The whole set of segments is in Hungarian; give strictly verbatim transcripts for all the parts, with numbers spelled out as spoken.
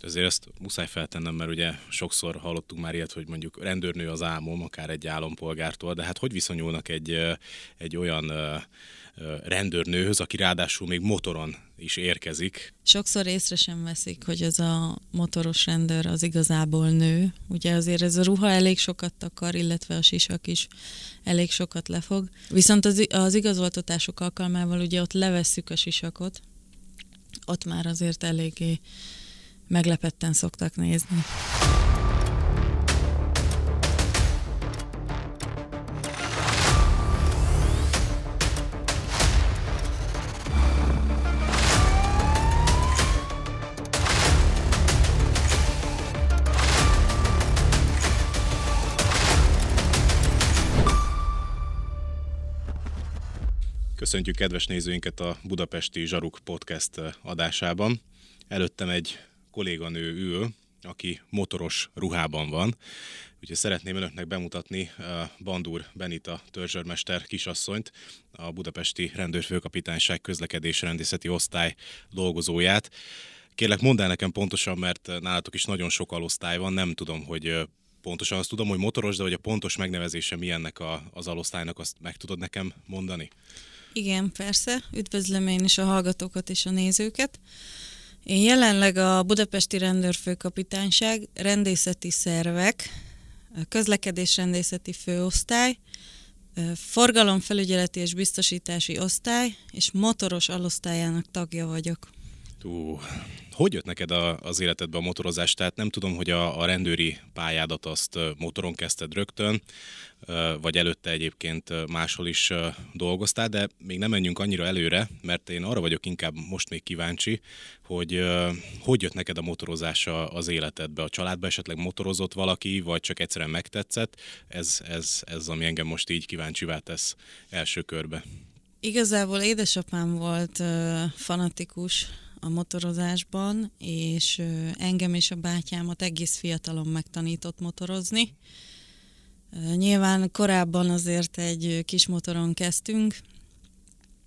Azért ezt muszáj feltennem, mert ugye sokszor hallottuk már ilyet, hogy mondjuk rendőrnő az álmom, akár egy állampolgártól, de hát hogy viszonyulnak egy, egy olyan rendőrnőhöz, aki ráadásul még motoron is érkezik. Sokszor észre sem veszik, hogy az a motoros rendőr az igazából nő. Ugye azért ez a ruha elég sokat takar, illetve a sisak is elég sokat lefog. Viszont az, az igazoltatások alkalmával ugye ott levesszük a sisakot, ott már azért eléggé meglepetten szoktak nézni. Köszöntjük kedves nézőinket a Budapesti Zsaruk podcast adásában. Előttem egy kolléganő ül, aki motoros ruhában van. Úgyhogy szeretném önöknek bemutatni Bandúr Benita törzsőrmester kisasszonyt, a Budapesti Rendőrfőkapitányság közlekedésrendészeti osztály dolgozóját. Kérlek, mondd el nekem pontosan, mert nálatok is nagyon sok alosztály van, nem tudom, hogy pontosan, azt tudom, hogy motoros, de hogy a pontos megnevezése milyennek a, az alosztálynak, azt meg tudod nekem mondani? Igen, persze. Üdvözlöm én is a hallgatókat és a nézőket. Én jelenleg a Budapesti Rendőrfőkapitányság rendészeti szervek, közlekedésrendészeti főosztály, forgalomfelügyeleti és biztosítási osztály és motoros alosztályának tagja vagyok. Ú, hogy jött neked a, az életedbe a motorozás? Tehát nem tudom, hogy a, a rendőri pályádat azt motoron kezdted rögtön, vagy előtte egyébként máshol is dolgoztál, de még nem menjünk annyira előre, mert én arra vagyok inkább most még kíváncsi, hogy hogy jött neked a motorozás az életedbe? A családban esetleg motorozott valaki, vagy csak egyszerűen megtetszett? Ez, ez, ez ami engem most így kíváncsivá tesz első körbe. Igazából édesapám volt fanatikus a motorozásban, és engem és a bátyámat egész fiatalon megtanított motorozni. Nyilván korábban azért egy kis motoron kezdtünk.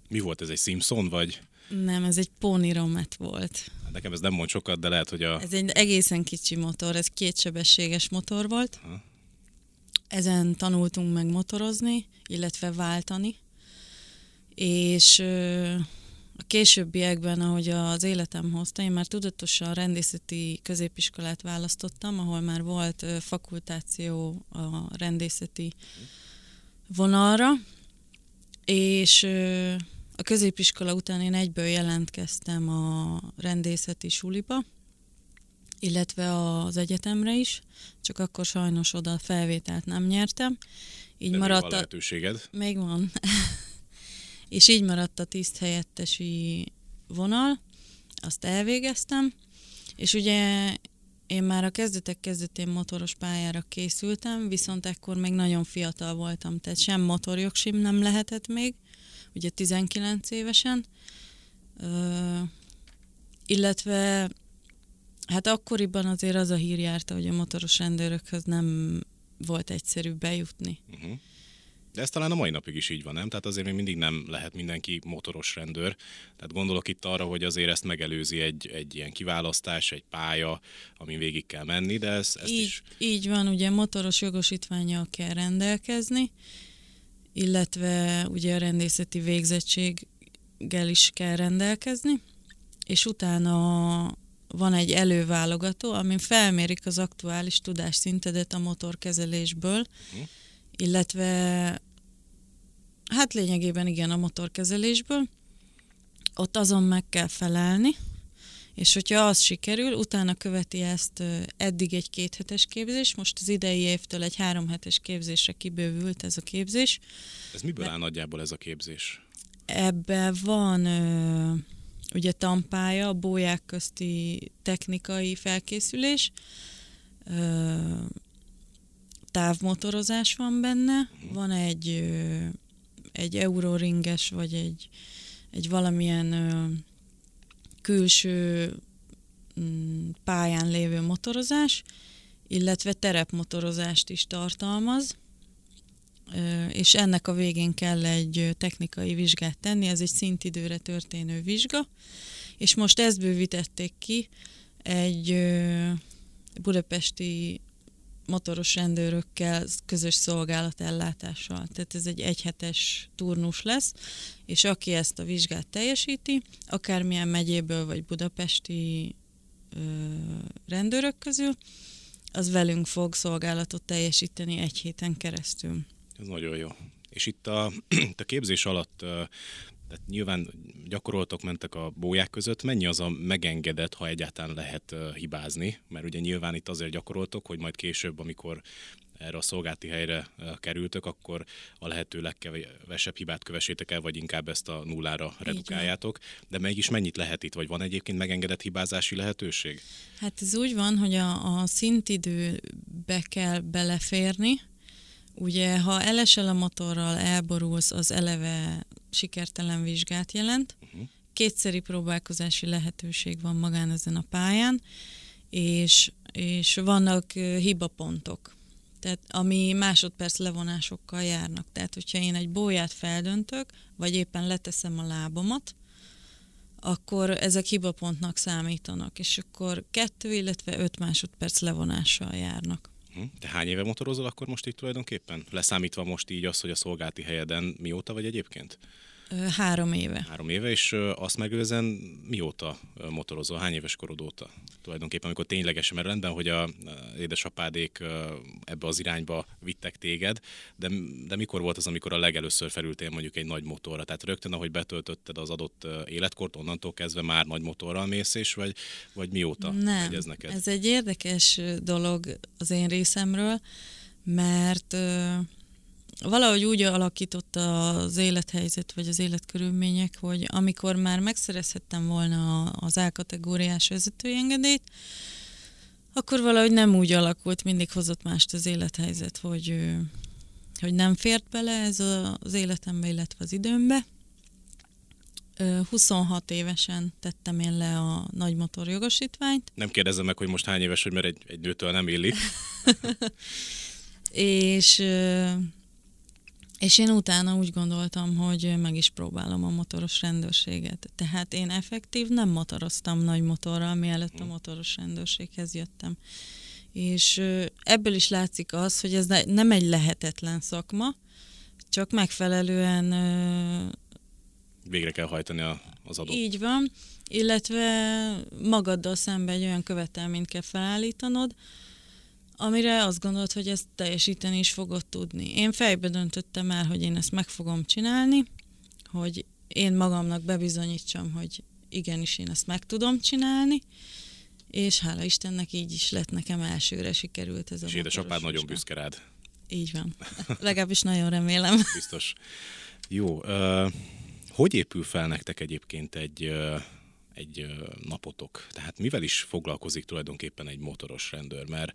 Mi volt ez, egy Simpson vagy? Nem, ez egy Pony Rommet volt. Nekem ez nem mond sokat, de lehet, hogy a... Ez egy egészen kicsi motor, ez kétsebességes motor volt. Ha. Ezen tanultunk meg motorozni, illetve váltani. És... A későbbiekben, ahogy az életem hozta, én már tudatosan rendészeti középiskolát választottam, ahol már volt fakultáció a rendészeti vonalra, és a középiskola után én egyből jelentkeztem a rendészeti suliba, illetve az egyetemre is, csak akkor sajnos oda felvételt nem nyertem. Így maradt a lehetőséged? Még van. És így maradt a tiszthelyettesi vonal, azt elvégeztem, és ugye én már a kezdetek kezdetén motoros pályára készültem, viszont ekkor még nagyon fiatal voltam, tehát sem motorjogsim nem lehetett még, ugye tizenkilenc évesen, Ö, illetve hát akkoriban azért az a hír járta, hogy a motoros rendőrökhöz nem volt egyszerű bejutni. Uh-huh. De ez talán a mai napig is így van, nem? Tehát azért még mindig nem lehet mindenki motoros rendőr. Tehát gondolok itt arra, hogy azért ezt megelőzi egy, egy ilyen kiválasztás, egy pálya, amin végig kell menni, de ez, ezt így, is... Így van, ugye motoros jogosítvánnyal kell rendelkezni, illetve ugye a rendészeti végzettséggel is kell rendelkezni, és utána van egy előválogató, amin felmérik az aktuális tudásszintedet a motorkezelésből, uh-huh. illetve hát lényegében igen a motorkezelésből, ott azon meg kell felelni, és hogyha az sikerül, utána követi ezt eddig egy két hetes képzés, most az idei évtől egy három hetes képzésre kibővült ez a képzés. Ez miből áll nagyjából ez a képzés? Ebben van ugye tampája, a bóják közti technikai felkészülés, távmotorozás van benne, van egy, egy euroringes, vagy egy, egy valamilyen külső pályán lévő motorozás, illetve terepmotorozást is tartalmaz, és ennek a végén kell egy technikai vizsgát tenni, ez egy szintidőre történő vizsga, és most ezt bővítették ki egy ö, budapesti motoros rendőrökkel közös szolgálatellátással. Tehát ez egy egyhetes turnus lesz, és aki ezt a vizsgát teljesíti, akármilyen megyéből vagy budapesti ö, rendőrök közül, az velünk fog szolgálatot teljesíteni egy héten keresztül. Ez nagyon jó. És itt a, itt a képzés alatt, tehát nyilván gyakoroltok, mentek a bóják között, mennyi az a megengedett, ha egyáltalán lehet hibázni? Mert ugye nyilván itt azért gyakoroltok, hogy majd később, amikor erre a szolgálati helyre kerültök, akkor a lehető legkevesebb hibát kövessétek el, vagy inkább ezt a nullára redukáljátok. De mégis mennyit lehet itt, vagy van egyébként megengedett hibázási lehetőség? Hát ez úgy van, hogy a, a szintidőbe kell beleférni. Ugye, ha elesel a motorral, elborulsz, az eleve sikertelen vizsgát jelent. Kétszeri próbálkozási lehetőség van magán ezen a pályán, és, és vannak hibapontok, tehát ami másodperc levonásokkal járnak. Tehát, hogyha én egy bóját feldöntök, vagy éppen leteszem a lábamat, akkor ezek hibapontnak számítanak, és akkor kettő, illetve öt másodperc levonással járnak. Te hány éve motorozol akkor most így tulajdonképpen? Leszámítva most így az, hogy a szolgálati helyeden mióta vagy egyébként? Három éve. Három éve, és azt megelőzően mióta motorozol? Hány éves korod óta? Tulajdonképpen, amikor ténylegesen, mert rendben, hogy az édesapádék ebbe az irányba vittek téged, de, de mikor volt az, amikor a legelőször felültél mondjuk egy nagy motorra? Tehát rögtön, ahogy betöltötted az adott életkort, onnantól kezdve már nagy motorral mész, és vagy, vagy mióta? Nem, megy ez neked? Ez egy érdekes dolog az én részemről, mert... valahogy úgy alakította az élethelyzet, vagy az életkörülmények, hogy amikor már megszerezhettem volna az A-kategóriás vezetői engedélyt, akkor valahogy nem úgy alakult, mindig hozott mást az élethelyzet, hogy, hogy nem fért bele ez az életembe, illetve az időmbe. huszonhat évesen tettem én le a nagy motor jogosítványt. Nem kérdezem meg, hogy most hány éves, hogy mert egy, egy nőtől nem illik. És... És én utána úgy gondoltam, hogy meg is próbálom a motoros rendőrséget. Tehát én effektív nem motoroztam nagy motorral, mielőtt a motoros rendőrséghez jöttem. És ebből is látszik az, hogy ez nem egy lehetetlen szakma, csak megfelelően... végre kell hajtani a, az adót. Így van, illetve magaddal szemben egy olyan követelményt kell felállítanod, amire azt gondolt, hogy ezt teljesíteni is fogod tudni. Én fejbe döntöttem el, hogy én ezt meg fogom csinálni, hogy én magamnak bebizonyítsam, hogy igenis én ezt meg tudom csinálni, és hála Istennek így is lett, nekem elsőre sikerült ez a és édesapád nagyon büszke rád. Így van. Legalábbis nagyon remélem. Biztos. Jó. Uh, hogy épül fel nektek egyébként egy... Uh... egy napotok. Tehát mivel is foglalkozik tulajdonképpen egy motoros rendőr? Mert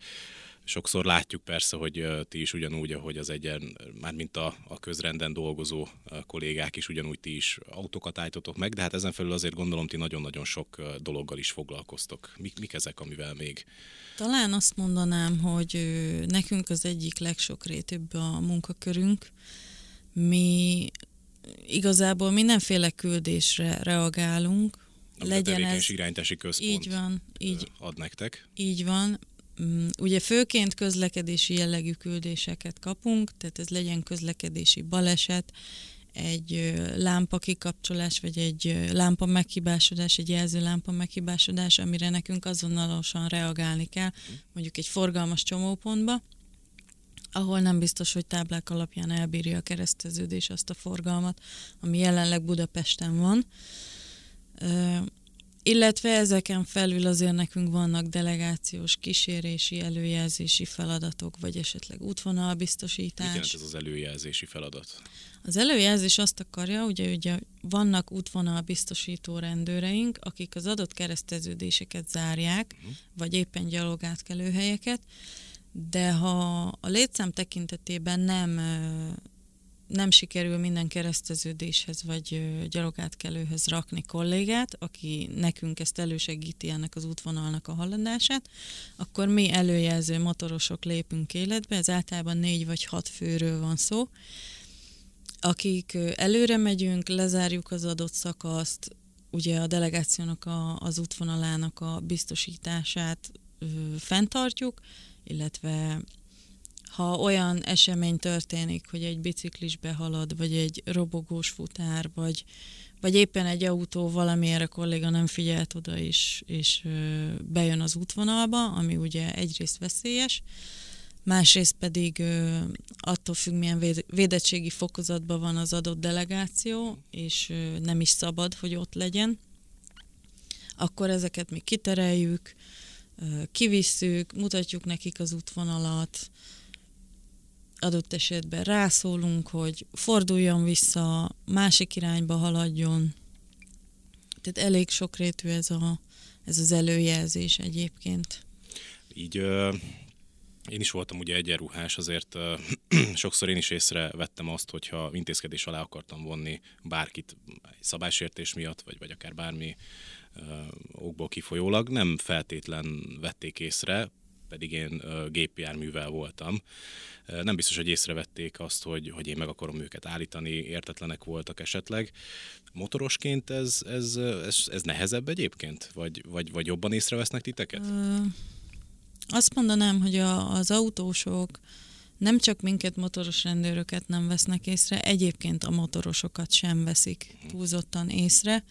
sokszor látjuk persze, hogy ti is ugyanúgy, ahogy az egyen, mármint a, a közrenden dolgozó kollégák is, ugyanúgy ti is autókat állítotok meg, de hát ezen felül azért gondolom, ti nagyon-nagyon sok dologgal is foglalkoztok. Mik, mik ezek, amivel még? Talán azt mondanám, hogy nekünk az egyik legsokrétűbb a munkakörünk. Mi igazából mindenféle küldésre reagálunk, legyen ez irányítási központ. Így van, így ad nektek. Így van. Ugye főként közlekedési jellegű küldéseket kapunk, tehát ez legyen közlekedési baleset, egy lámpa kikapcsolás, vagy egy lámpa meghibásodás, egy jelzőlámpa meghibásodás, amire nekünk azonnalosan reagálni kell, mondjuk egy forgalmas csomópontba, ahol nem biztos, hogy táblák alapján elbírja a kereszteződés azt a forgalmat, ami jelenleg Budapesten van. Uh, illetve ezeken felül azért nekünk vannak delegációs, kísérési, előjelzési feladatok, vagy esetleg útvonalbiztosítás. Mit jelent ez az előjelzési feladat? Az előjelzés azt akarja, ugye, ugye vannak útvonalbiztosító rendőreink, akik az adott kereszteződéseket zárják, uh-huh. vagy éppen gyalogátkelő helyeket, de ha a létszám tekintetében nem... Uh, nem sikerül minden kereszteződéshez vagy gyalogátkelőhöz rakni kollégát, aki nekünk ezt elősegíti ennek az útvonalnak a haladását, akkor mi előjelző motorosok lépünk életbe, ez általában négy vagy hat főről van szó, akik előre megyünk, lezárjuk az adott szakaszt, ugye a delegációnak a, az útvonalának a biztosítását ö, fenntartjuk, illetve ha olyan esemény történik, hogy egy biciklis behalad, vagy egy robogós futár, vagy, vagy éppen egy autó valamiért a kolléga nem figyelt oda is, és ö, bejön az útvonalba, ami ugye egyrészt veszélyes, másrészt pedig ö, attól függ, milyen véd, védettségi fokozatban van az adott delegáció, és ö, nem is szabad, hogy ott legyen. Akkor ezeket mi kitereljük, ö, kivisszük, mutatjuk nekik az útvonalat, adott esetben rászólunk, hogy forduljon vissza, másik irányba haladjon. Tehát elég sokrétű ez, a, ez az előjelzés egyébként. Így... Ö... Én is voltam ugye egyenruhás, azért ö, sokszor én is észrevettem azt, hogyha intézkedés alá akartam vonni bárkit szabálysértés miatt, vagy, vagy akár bármi ö, okból kifolyólag, nem feltétlen vették észre, pedig én ö, gépjárművel voltam. Nem biztos, hogy észrevették azt, hogy, hogy én meg akarom őket állítani, értetlenek voltak esetleg. Motorosként ez, ez, ez, ez nehezebb egyébként? Vagy, vagy, vagy jobban észrevesznek titeket? Uh... Azt mondanám, hogy a, az autósok nem csak minket motoros rendőröket nem vesznek észre, egyébként a motorosokat sem veszik túlzottan észre,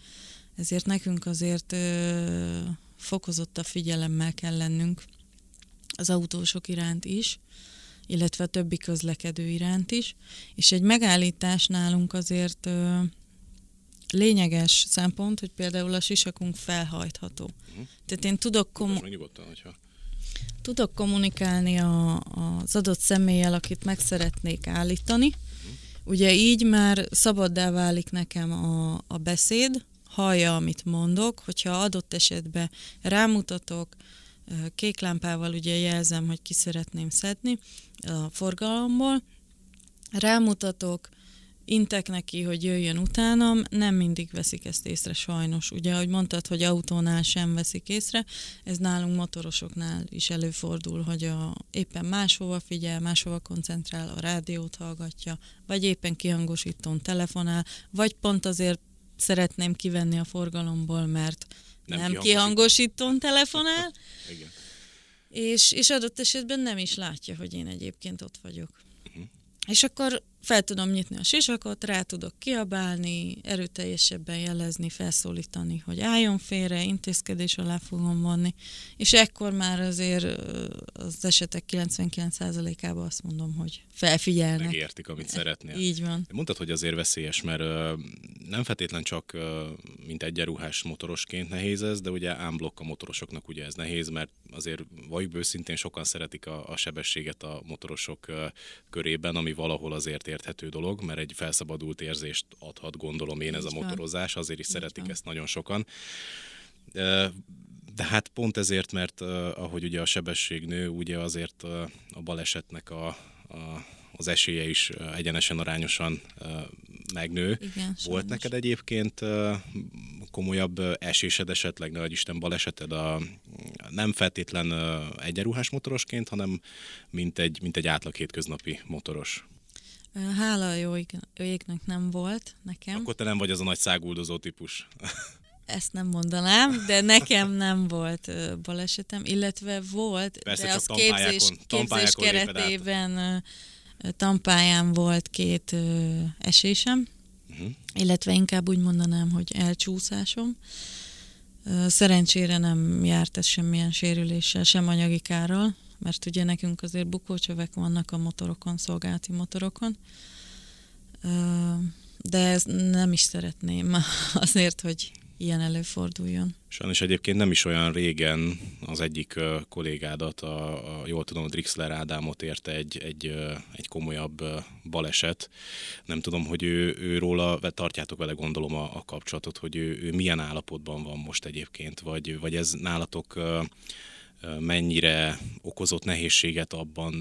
ezért nekünk azért ö, fokozottabb figyelemmel kell lennünk az autósok iránt is, illetve a többi közlekedő iránt is, és egy megállítás nálunk azért ö, lényeges szempont, hogy például a sisakunk felhajtható. Tehát én tudok komoly... Tudok kommunikálni a, az adott személlyel, akit meg szeretnék állítani. Ugye így már szabaddá válik nekem a, a beszéd, hallja, amit mondok, hogyha adott esetben rámutatok, kék lámpával ugye jelzem, hogy ki szeretném szedni a forgalomból, rámutatok, intek neki, hogy jöjjön utánam, nem mindig veszik ezt észre sajnos. Ugye, ahogy mondtad, hogy autónál sem veszik észre, ez nálunk motorosoknál is előfordul, hogy a, éppen máshova figyel, máshova koncentrál, a rádiót hallgatja, vagy éppen kihangosítón telefonál, vagy pont azért szeretném kivenni a forgalomból, mert nem, nem kihangosítón telefonál, igen. És, és adott esetben nem is látja, hogy én egyébként ott vagyok. Uh-huh. És akkor fel tudom nyitni a sisakot, rá tudok kiabálni, erőteljesebben jelezni, felszólítani, hogy álljon félre, intézkedés alá fogom vonni. És ekkor már azért az esetek kilencvenkilenc százalékában azt mondom, hogy felfigyelnek. Megértik, amit szeretnél. Így van. Mondtad, hogy azért veszélyes, mert nem feltétlen csak mint egyenruhás motorosként nehéz ez, de ugye ámblokk a motorosoknak ugye ez nehéz, mert azért valljuk őszintén sokan szeretik a, a sebességet a motorosok körében, ami valahol azért érthető dolog, mert egy felszabadult érzést adhat, gondolom én, ez a motorozás, azért is szeretik ezt nagyon sokan. De hát pont ezért, mert ahogy ugye a sebesség nő, ugye azért a balesetnek a, a, az esélye is egyenesen arányosan megnő. Igen, volt neked egyébként komolyabb esésed esetleg, ne adj Isten baleseted, a, nem feltétlen egyenruhás motorosként, hanem mint egy, mint egy átlag hétköznapi motoros? Hála a jó égnek nem volt nekem. Akkor te nem vagy az a nagy száguldozó típus. Ezt nem mondanám, de nekem nem volt balesetem, illetve volt, persze, de az képzés, képzés keretében tampályán volt két esésem, uh-huh. illetve inkább úgy mondanám, hogy elcsúszásom. Szerencsére nem járt ez semmilyen sérüléssel, sem anyagi kárral, mert ugye nekünk azért bukócsövek vannak a motorokon, szolgálati motorokon, de ezt nem is szeretném azért, hogy ilyen előforduljon. Sajnos egyébként nem is olyan régen az egyik kollégádat, a, a, jól tudom, a Drixler Ádámot érte egy, egy, egy komolyabb baleset. Nem tudom, hogy ő, ő róla, tartjátok vele gondolom a, a kapcsolatot, hogy ő, ő milyen állapotban van most egyébként, vagy, vagy ez nálatok... mennyire okozott nehézséget abban,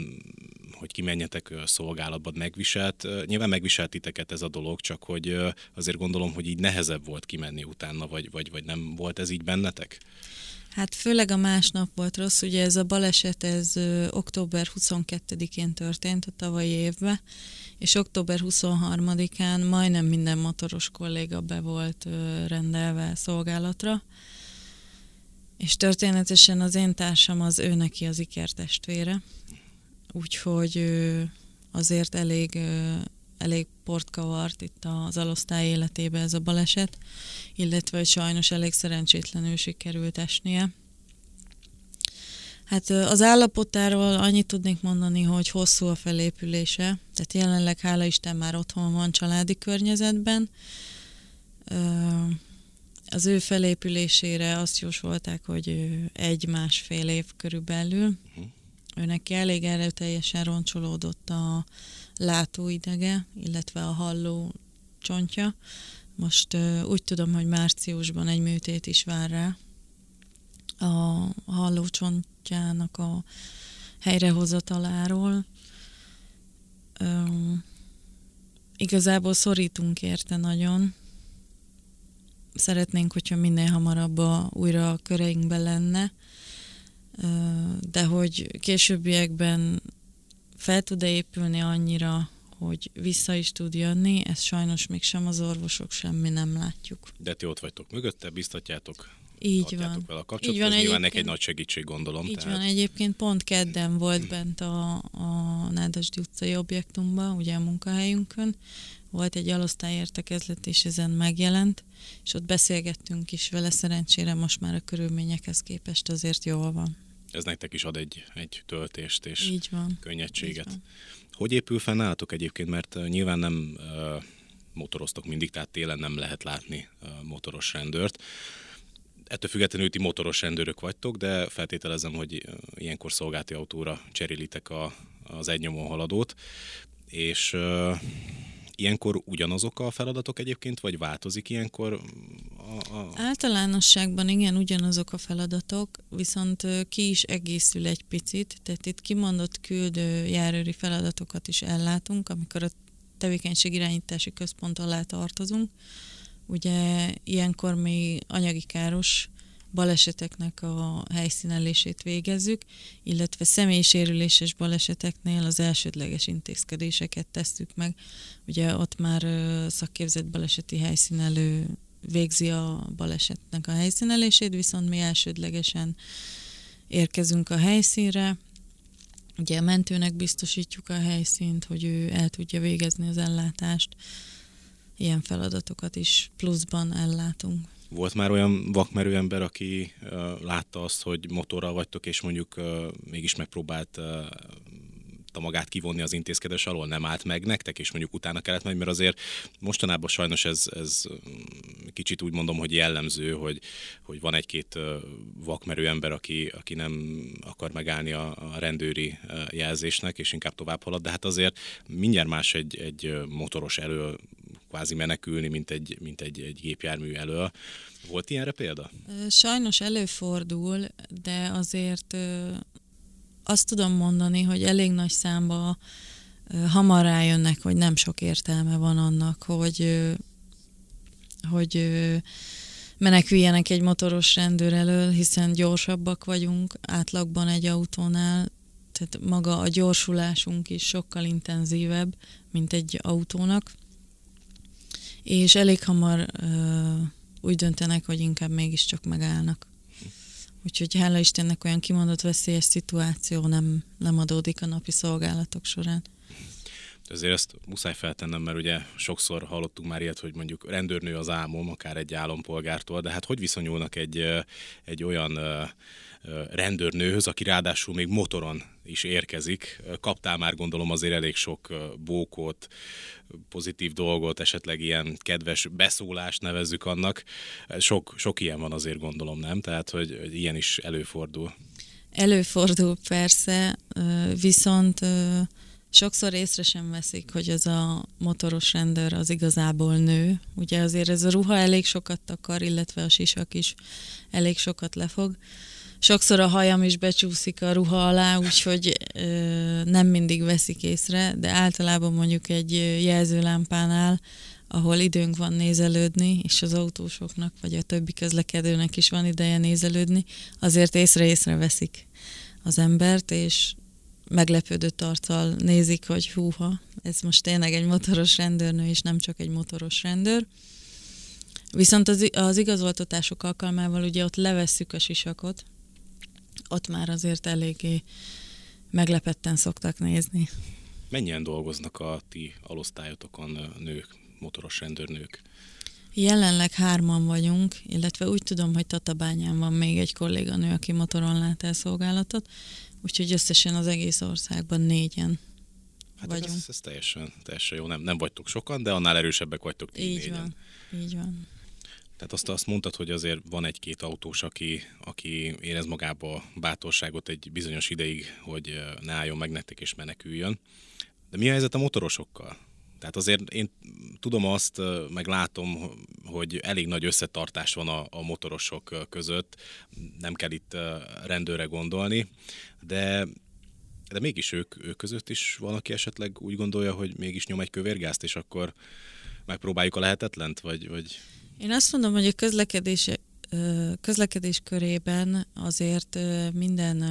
hogy kimenjetek szolgálatba, megviselt. Nyilván megviselt titeket ez a dolog, csak hogy azért gondolom, hogy így nehezebb volt kimenni utána, vagy, vagy, vagy nem volt ez így bennetek? Hát főleg a másnap volt rossz, ugye ez a baleset, ez október huszonkettedikén történt a tavalyi évben, és október huszonharmadikán majdnem minden motoros kolléga be volt rendelve szolgálatra, és történetesen az én társam az ő neki az ikertestvére, úgyhogy azért elég, elég port kavart itt az alosztály életébe ez a baleset, illetve sajnos elég szerencsétlenül sikerült esnie. Hát az állapotáról annyit tudnék mondani, hogy hosszú a felépülése, tehát jelenleg hála Isten már otthon van családi környezetben. Az ő felépülésére azt jósolták, hogy egy-másfél év körülbelül. Uh-huh. Őnek elég erőteljesen roncsolódott a látóidege, illetve a halló csontja. Most uh, úgy tudom, hogy márciusban egy műtét is vár rá. A hallócsontjának a helyrehozataláról. Um, igazából szorítunk érte nagyon. Szeretnénk, hogyha minél hamarabb a, újra a köreinkben lenne, de hogy későbbiekben fel tud-e épülni annyira, hogy vissza is tud jönni, ezt sajnos mégsem az orvosok semmi nem látjuk. De ti ott vagytok mögötte, biztatjátok, így van. Vele a kapcsolatot, ez nyilván neki egy nagy segítség, gondolom. Így tehát... van, egyébként pont kedden volt bent a, a Nádasdi utcai objektumban, ugye a munkahelyünkön, volt egy alosztály értekezlet, és ezen megjelent, és ott beszélgettünk is vele, szerencsére most már a körülményekhez képest azért jól van. Ez nektek is ad egy, egy töltést és így van, könnyedséget. Így van. Hogy épül fel nálatok egyébként, mert nyilván nem uh, motoroztok mindig, tehát télen nem lehet látni uh, motoros rendőrt. Ettől függetlenül ti motoros rendőrök vagytok, de feltételezem, hogy ilyenkor szolgálati autóra cserélitek a, az egynyomon haladót, és... Uh, Ilyenkor ugyanazok a feladatok egyébként, vagy változik ilyenkor? A, a... Általánosságban igen, ugyanazok a feladatok, viszont ki is egészül egy picit, tehát itt kimondott küldő járőri feladatokat is ellátunk, amikor a tevékenységirányítási központ alá tartozunk. Ugye ilyenkor mi anyagi káros baleseteknek a helyszínelését végezzük, illetve személyisérüléses baleseteknél az elsődleges intézkedéseket tesszük meg. Ugye ott már szakképzett baleseti helyszínelő végzi a balesetnek a helyszínelését, viszont mi elsődlegesen érkezünk a helyszínre. Ugye a mentőnek biztosítjuk a helyszínt, hogy ő el tudja végezni az ellátást. Ilyen feladatokat is pluszban ellátunk. Volt már olyan vakmerő ember, aki uh, látta azt, hogy motorral vagytok, és mondjuk uh, mégis megpróbálta uh, magát kivonni az intézkedés alól, nem állt meg nektek, és mondjuk utána kellett menni, mert azért mostanában sajnos ez, ez kicsit úgy mondom, hogy jellemző, hogy, hogy van egy-két uh, vakmerő ember, aki, aki nem akar megállni a, a rendőri uh, jelzésnek, és inkább tovább halad, de hát azért mindjárt más egy, egy motoros elől kvázi menekülni, mint egy, mint egy, egy gépjármű elől. Volt ilyenre példa? Sajnos előfordul, de azért azt tudom mondani, hogy elég nagy számba hamar rájönnek, hogy nem sok értelme van annak, hogy, hogy meneküljenek egy motoros rendőr elől, hiszen gyorsabbak vagyunk átlagban egy autónál, tehát maga a gyorsulásunk is sokkal intenzívebb, mint egy autónak. És elég hamar ö, úgy döntenek, hogy inkább mégiscsak megállnak. Úgyhogy hála Istennek olyan kimondott veszélyes szituáció nem, nem adódik a napi szolgálatok során. Azért ezt muszáj feltennem, mert ugye sokszor hallottuk már ilyet, hogy mondjuk rendőrnő az álmom, akár egy állampolgártól, de hát hogy viszonyulnak egy, egy olyan rendőrnőhöz, aki ráadásul még motoron is érkezik. Kaptál már gondolom azért elég sok bókot, pozitív dolgot, esetleg ilyen kedves beszólást nevezzük annak. Sok, sok ilyen van azért gondolom, nem? Tehát, hogy, hogy ilyen is előfordul. Előfordul persze, viszont sokszor észre sem veszik, hogy az a motoros rendőr az igazából nő. Ugye azért ez a ruha elég sokat takar, illetve a sisak is elég sokat lefog. sokszor a hajam is becsúszik a ruha alá, úgyhogy nem mindig veszik észre, de általában mondjuk egy jelzőlámpánál, ahol időnk van nézelődni, és az autósoknak, vagy a többi közlekedőnek is van ideje nézelődni, azért észre-észre veszik az embert, és meglepődő arccal nézik, hogy húha, ez most tényleg egy motoros rendőrnő, és nem csak egy motoros rendőr. Viszont az, az igazoltatások alkalmával ugye ott levesszük a sisakot, ott már azért eléggé meglepetten szoktak nézni. Mennyien dolgoznak a ti alosztályotokon nők, motoros rendőrnők? Jelenleg hárman vagyunk, illetve úgy tudom, hogy Tatabányán van még egy kolléganő, aki motoron lát el szolgálatot, úgyhogy összesen az egész országban négyen hát vagyunk. Hát ez, ez teljesen, teljesen jó, nem, nem vagytok sokan, de annál erősebbek vagytok ti négyen. Így van, így van. Tehát azt, azt mondtad, hogy azért van egy-két autós, aki, aki érez magába bátorságot egy bizonyos ideig, hogy ne álljon meg nektek és meneküljön. De mi a helyzet a motorosokkal? Tehát azért én tudom azt, meg látom, hogy elég nagy összetartás van a, a motorosok között, nem kell itt rendőre gondolni, de, de mégis ők, ők között is van, aki esetleg úgy gondolja, hogy mégis nyom egy kövérgázt, és akkor megpróbáljuk a lehetetlent, vagy... vagy... Én azt mondom, hogy a közlekedés, közlekedés körében azért minden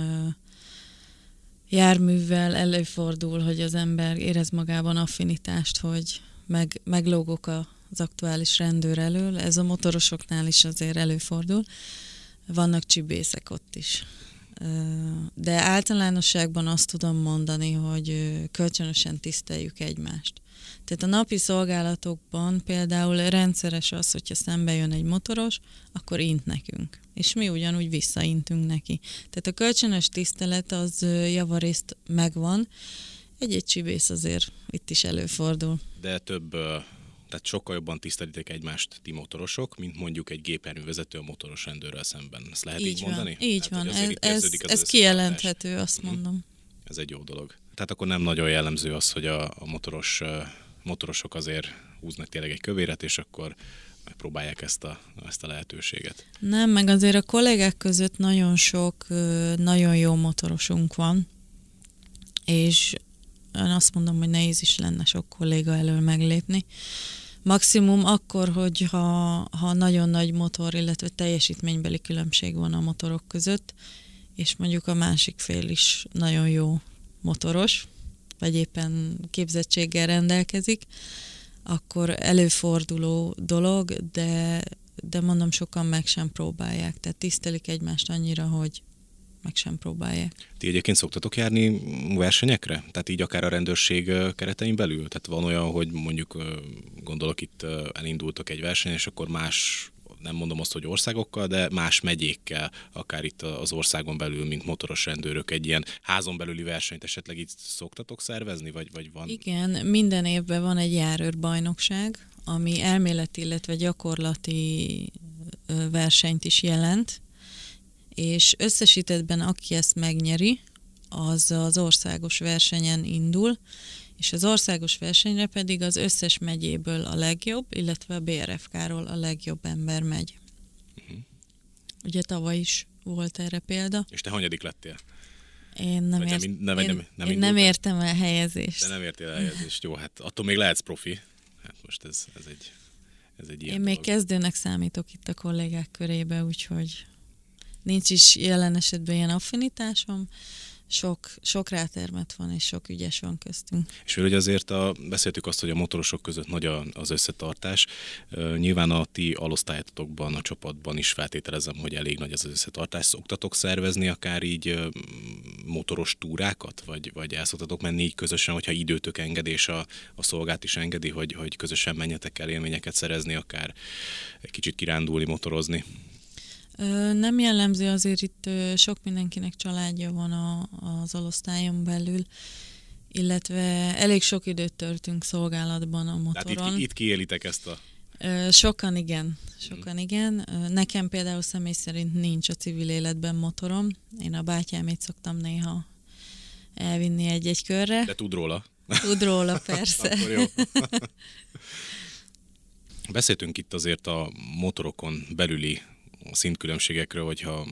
járművel előfordul, hogy az ember érez magában affinitást, hogy meg, meglógok az aktuális rendőr elől. Ez a motorosoknál is azért előfordul. Vannak csibészek ott is. De általánosságban azt tudom mondani, hogy kölcsönösen tiszteljük egymást. Tehát a napi szolgálatokban például rendszeres az, hogyha szembe jön egy motoros, akkor int nekünk, és mi ugyanúgy visszaintünk neki. Tehát a kölcsönös tisztelet az javarészt megvan, egy-egy csibész azért itt is előfordul. De több, tehát sokkal jobban tisztelitek egymást ti motorosok, mint mondjuk egy gépjárművezető a motoros rendőrrel szemben. Ezt lehet így, így mondani? Így hát, van, ez, ez, ez kijelenthető, azt mondom. Ez egy jó dolog. Tehát akkor nem nagyon jellemző az, hogy a, a motoros, motorosok azért húznak tényleg egy kövéret, és akkor megpróbálják ezt a, ezt a lehetőséget. Nem, meg azért a kollégák között nagyon sok, nagyon jó motorosunk van, és én azt mondom, hogy nehéz is lenne sok kolléga elől meglépni. Maximum akkor, hogyha ha nagyon nagy motor, illetve teljesítménybeli különbség van a motorok között, és mondjuk a másik fél is nagyon jó motoros, vagy éppen képzettséggel rendelkezik, akkor előforduló dolog, de, de mondom, sokan meg sem próbálják. Tehát tisztelik egymást annyira, hogy meg sem próbálják. Ti egyébként szoktatok járni versenyekre? Tehát így akár a rendőrség keretein belül? Tehát van olyan, hogy mondjuk gondolok itt elindultok egy versenyen, és akkor más, nem mondom azt, hogy országokkal, de más megyékkel, akár itt az országon belül, mint motoros rendőrök, egy ilyen házon belüli versenyt esetleg itt szoktatok szervezni, vagy, vagy van? Igen, minden évben van egy járőrbajnokság, ami elméleti, illetve gyakorlati versenyt is jelent, és összesítettben aki ezt megnyeri, az az országos versenyen indul, és az országos versenyre pedig az összes megyéből a legjobb, illetve a bé er ef ká-ról a legjobb ember megy. Uh-huh. Ugye tavaly is volt erre példa. És te hanyadik lettél? Én nem, ért... nem, nem, én, nem, nem, én nem értem el helyezést. De nem értél el helyezést. Jó, hát attól még lehetsz profi. Hát most ez, ez, egy, ez egy ilyen Én dolog. Még kezdőnek számítok itt a kollégák körébe, úgyhogy nincs is jelen esetben ilyen affinitásom. Sok, sok rátermet van, és sok ügyes van köztünk. És ugye azért a, beszéltük azt, hogy a motorosok között nagy az összetartás. Nyilván a ti alosztályotokban, a csapatban is feltételezem, hogy elég nagy az összetartás. Szoktatok szervezni akár így motoros túrákat, vagy, vagy el szoktatok menni így közösen, hogyha időtök enged, és a, a szolgált is engedi, hogy, hogy közösen menjetek el élményeket szerezni, akár egy kicsit kirándulni, motorozni? Nem jellemző, azért itt sok mindenkinek családja van a, az alosztályon belül, illetve elég sok időt töltünk szolgálatban a motoron. Tehát itt, itt kiélitek ezt a... Sokan igen, sokan hmm. igen. Nekem például személy szerint nincs a civil életben motorom. Én a bátyámét szoktam néha elvinni egy-egy körre. De tud róla. Tud róla, persze. Akkor jó. Beszéltünk itt azért a motorokon belüli szintkülönbségekről, hogyha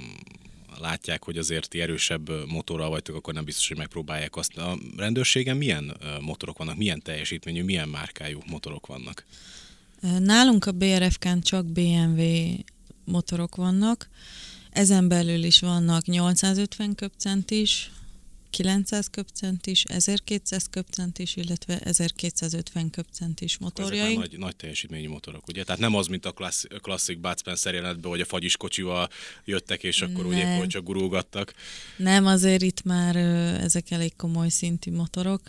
látják, hogy azért ti erősebb motorral vagytok, akkor nem biztos, hogy megpróbálják azt. A rendőrségen milyen motorok vannak, milyen teljesítményű, milyen márkájú motorok vannak? Nálunk a bé er ef ká-n csak bé em vé motorok vannak, ezen belül is vannak nyolcszázötven köbcent is, kilencszáz köbcent is, ezerkétszáz köbcent is, illetve ezerkétszázötven köbcent is motorjaink. Ezek már nagy, nagy teljesítményű motorok, ugye? Tehát nem az, mint a klassz, klasszik Bud Spencer jelenetben, hogy a fagyis kocsival jöttek, és akkor nem. Úgy épp csak gurulgattak. Nem, azért itt már ezek elég komoly szintű motorok,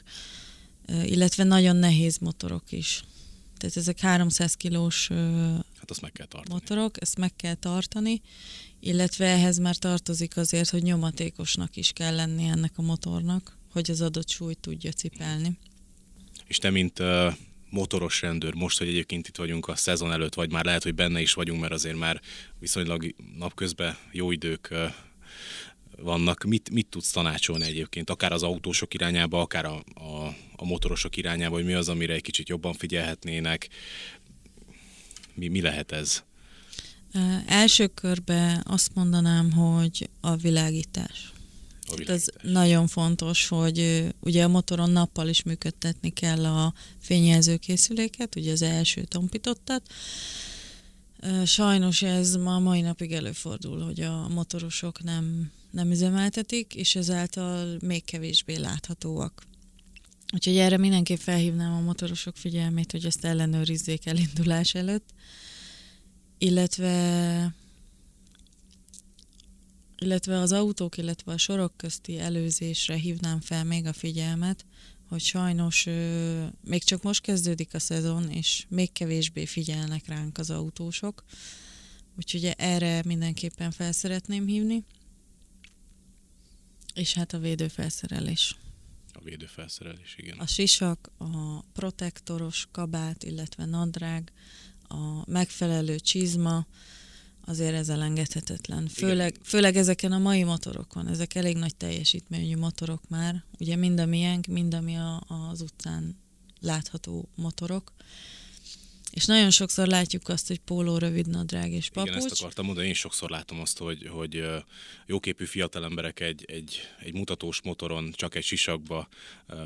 illetve nagyon nehéz motorok is. Tehát ezek háromszáz kilós hát azt meg kell tartani. motorok, ezt meg kell tartani, illetve ehhez már tartozik azért, hogy nyomatékosnak is kell lenni ennek a motornak, hogy az adott súlyt tudja cipelni. És te, mint uh, motoros rendőr, most, hogy egyébként itt vagyunk a szezon előtt, vagy már lehet, hogy benne is vagyunk, mert azért már viszonylag napközben jó idők uh, vannak. Mit, mit tudsz tanácsolni egyébként, akár az autósok irányába, akár a, a, a motorosok irányába, hogy mi az, amire egy kicsit jobban figyelhetnének? Mi, mi lehet ez? Első körben azt mondanám, hogy a világítás. A világítás. Ez nagyon fontos, hogy ugye a motoron nappal is működtetni kell a fényjelzőkészüléket, ugye az első tompítottat. Sajnos ez ma mai napig előfordul, hogy a motorosok nem, nem üzemeltetik, és ezáltal még kevésbé láthatóak. Úgyhogy erre mindenképp felhívnám a motorosok figyelmét, hogy ezt ellenőrizzék elindulás előtt. Illetve, illetve az autók, illetve a sorok közti előzésre hívnám fel még a figyelmet, hogy sajnos ö, még csak most kezdődik a szezon, és még kevésbé figyelnek ránk az autósok. Úgyhogy erre mindenképpen fel szeretném hívni. És hát a védőfelszerelés. A védőfelszerelés, igen. A sisak, a protektoros kabát, illetve nadrág, a megfelelő csizma, azért ez elengedhetetlen. Főleg, főleg ezeken a mai motorokon, ezek elég nagy teljesítményű motorok már, ugye mind a miénk, mind ami a, az utcán látható motorok. És nagyon sokszor látjuk azt, hogy póló, rövid nadrág és papucs. Igen, ezt akartam mondani, én sokszor látom azt, hogy, hogy jóképű fiatal emberek egy, egy, egy mutatós motoron, csak egy sisakba,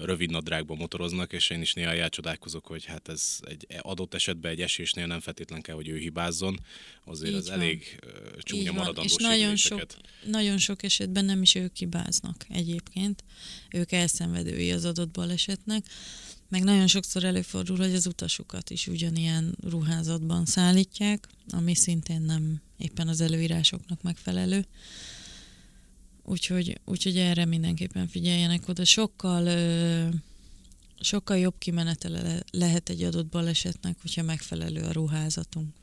rövid nadrágba motoroznak, és én is néha elcsodálkozok, hogy hát ez egy adott esetben egy esésnél nem feltétlenül kell, hogy ő hibázzon, azért így ez van. Elég csúnya maradandós sérüléseket. És nagyon sok, nagyon sok esetben nem is ők hibáznak egyébként, ők elszenvedői az adott balesetnek. Meg nagyon sokszor előfordul, hogy az utasukat is ugyanilyen ruházatban szállítják, ami szintén nem éppen az előírásoknak megfelelő. Úgyhogy, úgyhogy erre mindenképpen figyeljenek oda. Sokkal, sokkal jobb kimenetele lehet egy adott balesetnek, hogyha megfelelő a ruházatunk.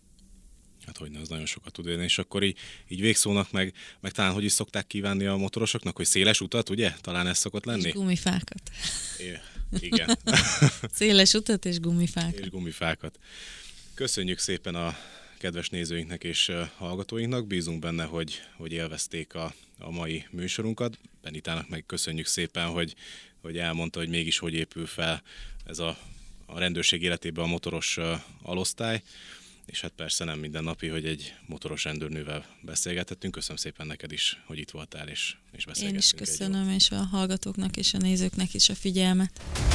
Hát hogyne, az nagyon sokat tud élni, és akkor így, így végszónak meg, meg talán hogy is szokták kívánni a motorosoknak, hogy széles utat, ugye? Talán ez szokott lenni? És gumifákat. É, igen. Széles utat és gumifákat. És gumifákat. Köszönjük szépen a kedves nézőinknek és hallgatóinknak, bízunk benne, hogy, hogy élvezték a, a mai műsorunkat. Benitának meg köszönjük szépen, hogy, hogy elmondta, hogy mégis hogy épül fel ez a, a rendőrség életében a motoros alosztály. És hát persze nem minden napi, hogy egy motoros rendőrnővel beszélgetettünk. Köszönöm szépen neked is, hogy itt voltál és, és beszélgettünk. Én is köszönöm, és a hallgatóknak és a nézőknek is a figyelmet.